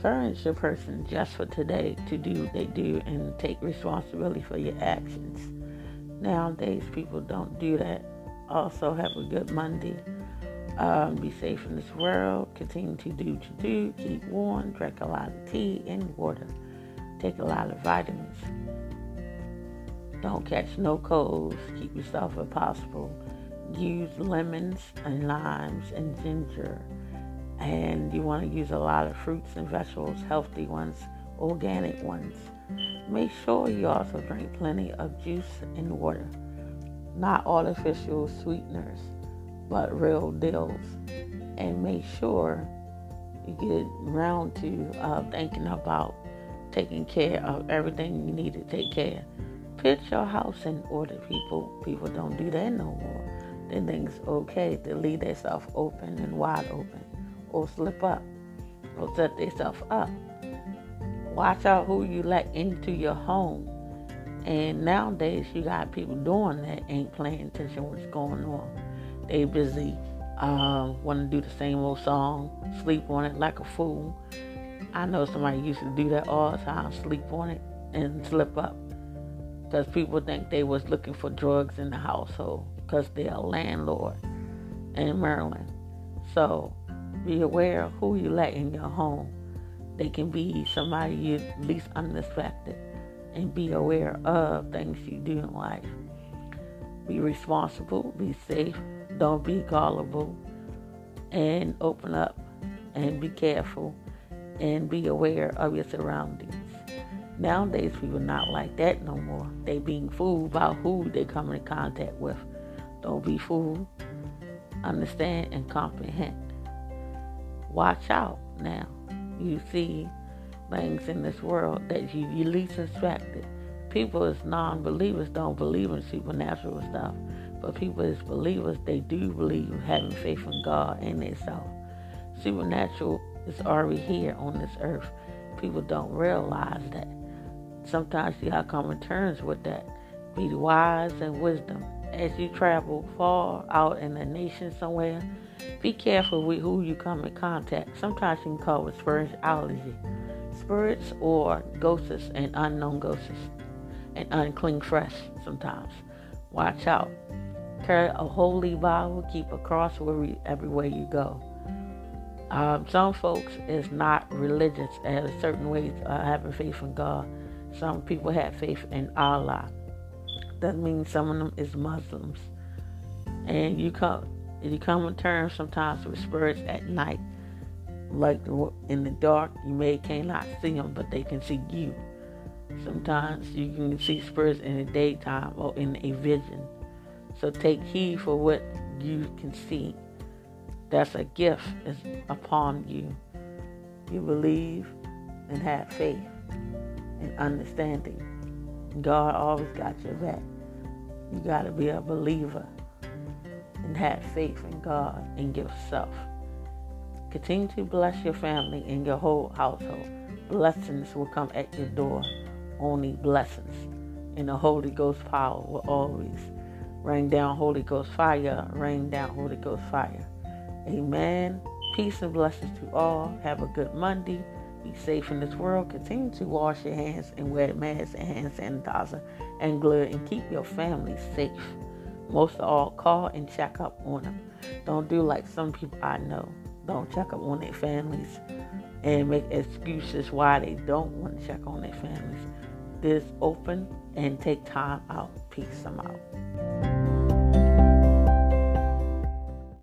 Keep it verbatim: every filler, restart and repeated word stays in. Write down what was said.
encourage the person just for today to do what they do and take responsibility for your actions. Nowadays, people don't do that. Also, have a good Monday. Um, be safe in this world. Continue to do what you do. Keep warm. Drink a lot of tea and water. Take a lot of vitamins. Don't catch no colds. Keep yourself if possible. Use lemons and limes and ginger. And you want to use a lot of fruits and vegetables, healthy ones, organic ones. Make sure you also drink plenty of juice and water. Not artificial sweeteners, but real deals. And make sure you get around to uh, thinking about taking care of everything you need to take care. Put your house in order, people. People don't do that no more. They think it's okay to leave themselves open and wide open, or slip up, or set themselves up. Watch out who you let into your home. And nowadays, you got people doing that, ain't paying attention to what's going on. They busy, uh, want to do the same old song, sleep on it like a fool. I know somebody used to do that all the time, sleep on it and slip up. Because people think they was looking for drugs in the household because they're a landlord in Maryland. So be aware of who you let in your home. They can be somebody you least unexpected, and be aware of things you do in life. Be responsible, be safe, don't be gullible, and open up and be careful and be aware of your surroundings. Nowadays, people not like that no more. They being fooled by who they come in contact with. Don't be fooled. Understand and comprehend. Watch out now. You see things in this world that you, you least expected. People as non-believers don't believe in supernatural stuff. But people as believers, they do believe having faith in God and itself. Supernatural is already here on this earth. People don't realize that. Sometimes you gotta come to terms with that. Be wise and wisdom. As you travel far out in the nation somewhere, be careful with who you come in contact. Sometimes you can call it spirituality. Spirits or ghosts and unknown ghosts and unclean flesh sometimes. Watch out. Carry a holy Bible. Keep a cross everywhere you go. Um, some folks is not religious at a certain way uh, having faith in God. Some people have faith in Allah. That means some of them is Muslims. And you come you come in terms sometimes with spirits at night. Like in the dark, you may cannot see them, but they can see you. Sometimes you can see spirits in the daytime or in a vision. So take heed for what you can see. That's a gift is upon you. You believe and have faith and understanding. God always got your back. You got to be a believer and have faith in God and yourself. Continue to bless your family and your whole household. Blessings will come at your door. Only blessings. And the Holy Ghost power will always rain down Holy Ghost fire. Rain down Holy Ghost fire. Amen. Peace and blessings to all. Have a good Monday. Be safe in this world. Continue to wash your hands and wear masks and hand sanitizer and gloves, and keep your family safe. Most of all, call and check up on them. Don't do like some people I know. Don't check up on their families and make excuses why they don't want to check on their families. This open and take time out. Peace. I'm out.